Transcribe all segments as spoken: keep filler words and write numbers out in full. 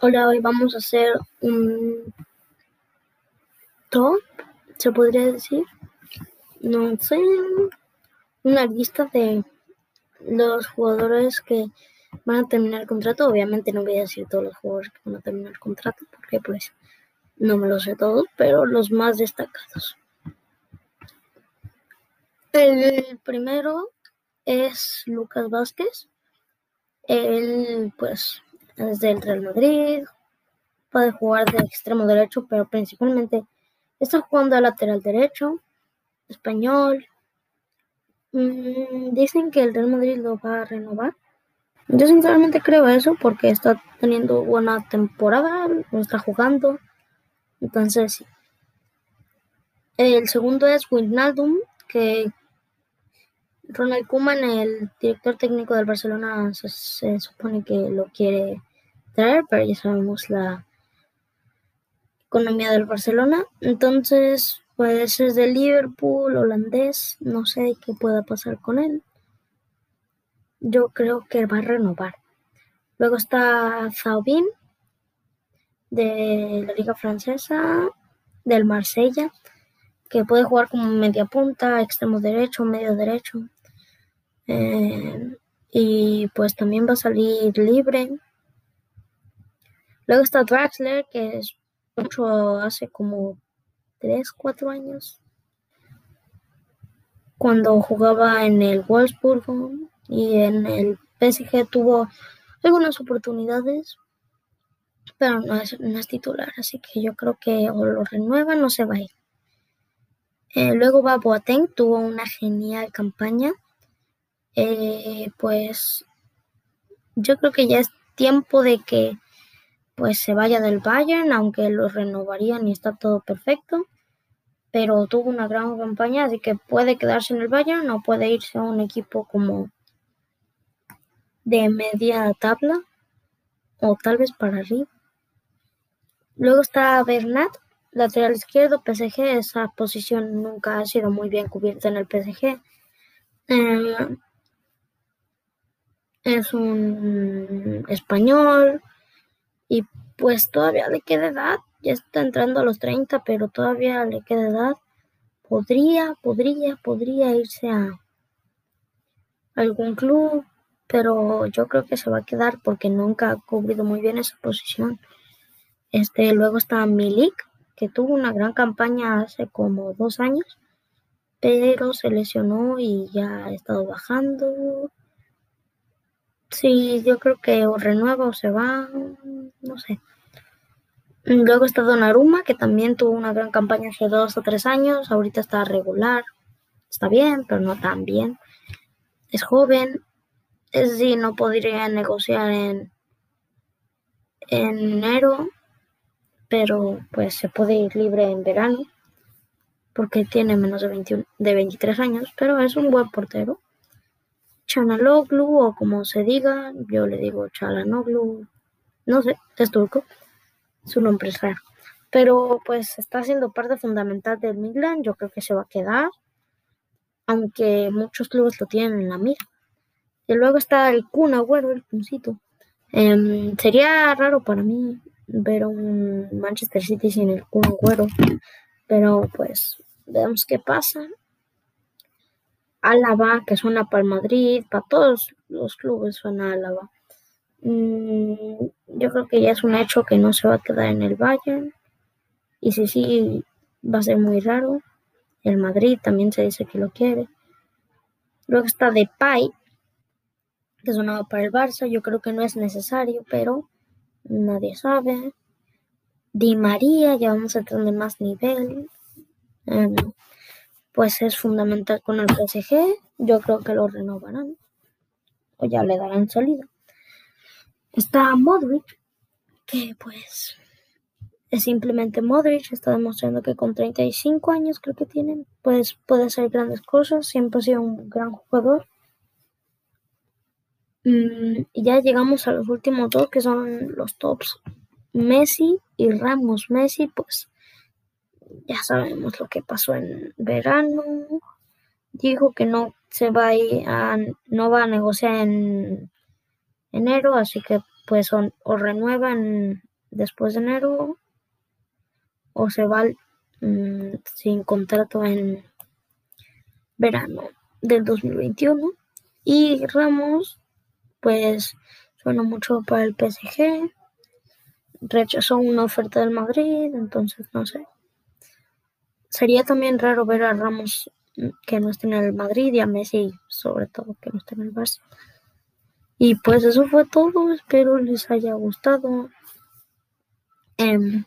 Hola, hoy vamos a hacer un top, se podría decir, no sé, una lista de los jugadores que van a terminar el contrato. Obviamente no voy a decir todos los jugadores que van a terminar el contrato, porque pues no me los sé todos, pero los más destacados. El primero es Lucas Vázquez. Él pues es del Real Madrid, puede jugar de extremo derecho, pero principalmente está jugando de lateral derecho, español. Mm, dicen que el Real Madrid lo va a renovar. Yo sinceramente creo eso porque está teniendo buena temporada, lo está jugando. Entonces, sí. El segundo es Wijnaldum, que Ronald Koeman, el director técnico del Barcelona, se, se supone que lo quiere traer, pero ya sabemos la economía del Barcelona. Entonces, pues es de Liverpool, holandés, no sé qué pueda pasar con él. Yo creo que va a renovar. Luego está Zouaib, de la Liga Francesa, del Marsella, que puede jugar como media punta, extremo derecho, medio derecho. Eh, y pues también va a salir libre. Luego está Draxler, que es mucho hace como tres, cuatro años, cuando jugaba en el Wolfsburg y en el P S G tuvo algunas oportunidades, pero no es, no es titular, así que yo creo que o lo renuevan o se va a ir. Eh, luego va Boateng, tuvo una genial campaña. Eh, pues yo creo que ya es tiempo de que pues se vaya del Bayern, aunque lo renovarían y está todo perfecto. Pero tuvo una gran campaña, así que puede quedarse en el Bayern o puede irse a un equipo como de media tabla o tal vez para arriba. Luego está Bernat, lateral izquierdo, P S G. Esa posición nunca ha sido muy bien cubierta en el P S G. Eh, es un español y pues todavía le queda edad. Ya está entrando a los treinta, pero todavía le queda edad. Podría, podría, podría irse a algún club, pero yo creo que se va a quedar porque nunca ha cubrido muy bien esa posición. Este, luego está Milik, que tuvo una gran campaña hace como dos años, pero se lesionó y ya ha estado bajando. Sí, yo creo que o renueva o se va, no sé. Luego está Donnarumma, que también tuvo una gran campaña hace dos o tres años, ahorita está regular, está bien, pero no tan bien. Es joven, es decir, no podría negociar en, en enero, pero pues se puede ir libre en verano porque tiene menos de veintiuno, de veintitrés años, pero es un buen portero. Çalhanoğlu, o como se diga, yo le digo Çalhanoğlu, no sé, es turco, su nombre es raro, pero pues está siendo parte fundamental del Milan. Yo creo que se va a quedar, aunque muchos clubes lo tienen en la mira. Y luego está el Kun Agüero, el Kuncito. Eh, sería raro para mí ver un Manchester City sin el Kun Agüero, pero pues veamos qué pasa. Álava, que suena para el Madrid, para todos los clubes suena Álava. Mm, yo creo que ya es un hecho que no se va a quedar en el Bayern, y si sí, va a ser muy raro. El Madrid también se dice que lo quiere. Luego está Depay, que sonaba para el Barça. Yo creo que no es necesario, pero nadie sabe. Di María, ya vamos a entrar de más nivel. Eh, pues es fundamental con el P S G. Yo creo que lo renovarán o ya le darán salida. Está Modric, que pues es simplemente Modric. Está demostrando que con treinta y cinco años creo que tiene, pues puede hacer grandes cosas. Siempre ha sido un gran jugador. Y ya llegamos a los últimos dos, que son los tops, Messi y Ramos. Messi, pues ya sabemos lo que pasó en verano. Dijo que no se va a, ir a no va a negociar en enero, así que pues o, o renuevan después de enero o se va mmm, sin contrato en verano del dos mil veintiuno. Y Ramos, pues suena mucho para el P S G, rechazó una oferta del Madrid, entonces no sé. Sería también raro ver a Ramos que no esté en el Madrid y a Messi, sobre todo, que no esté en el Barça. Y pues eso fue todo, espero les haya gustado. Eh,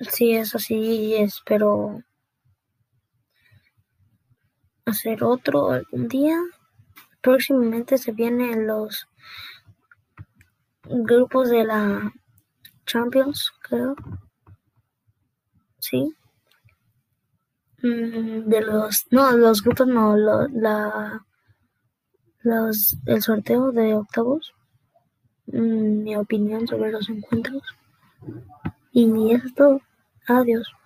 si es así, espero hacer otro algún día. Próximamente se vienen los grupos de la Champions, creo. Sí. De los... No, los grupos no. Lo, la, los, el sorteo de octavos. Mi opinión sobre los encuentros. Y eso es todo. Adiós.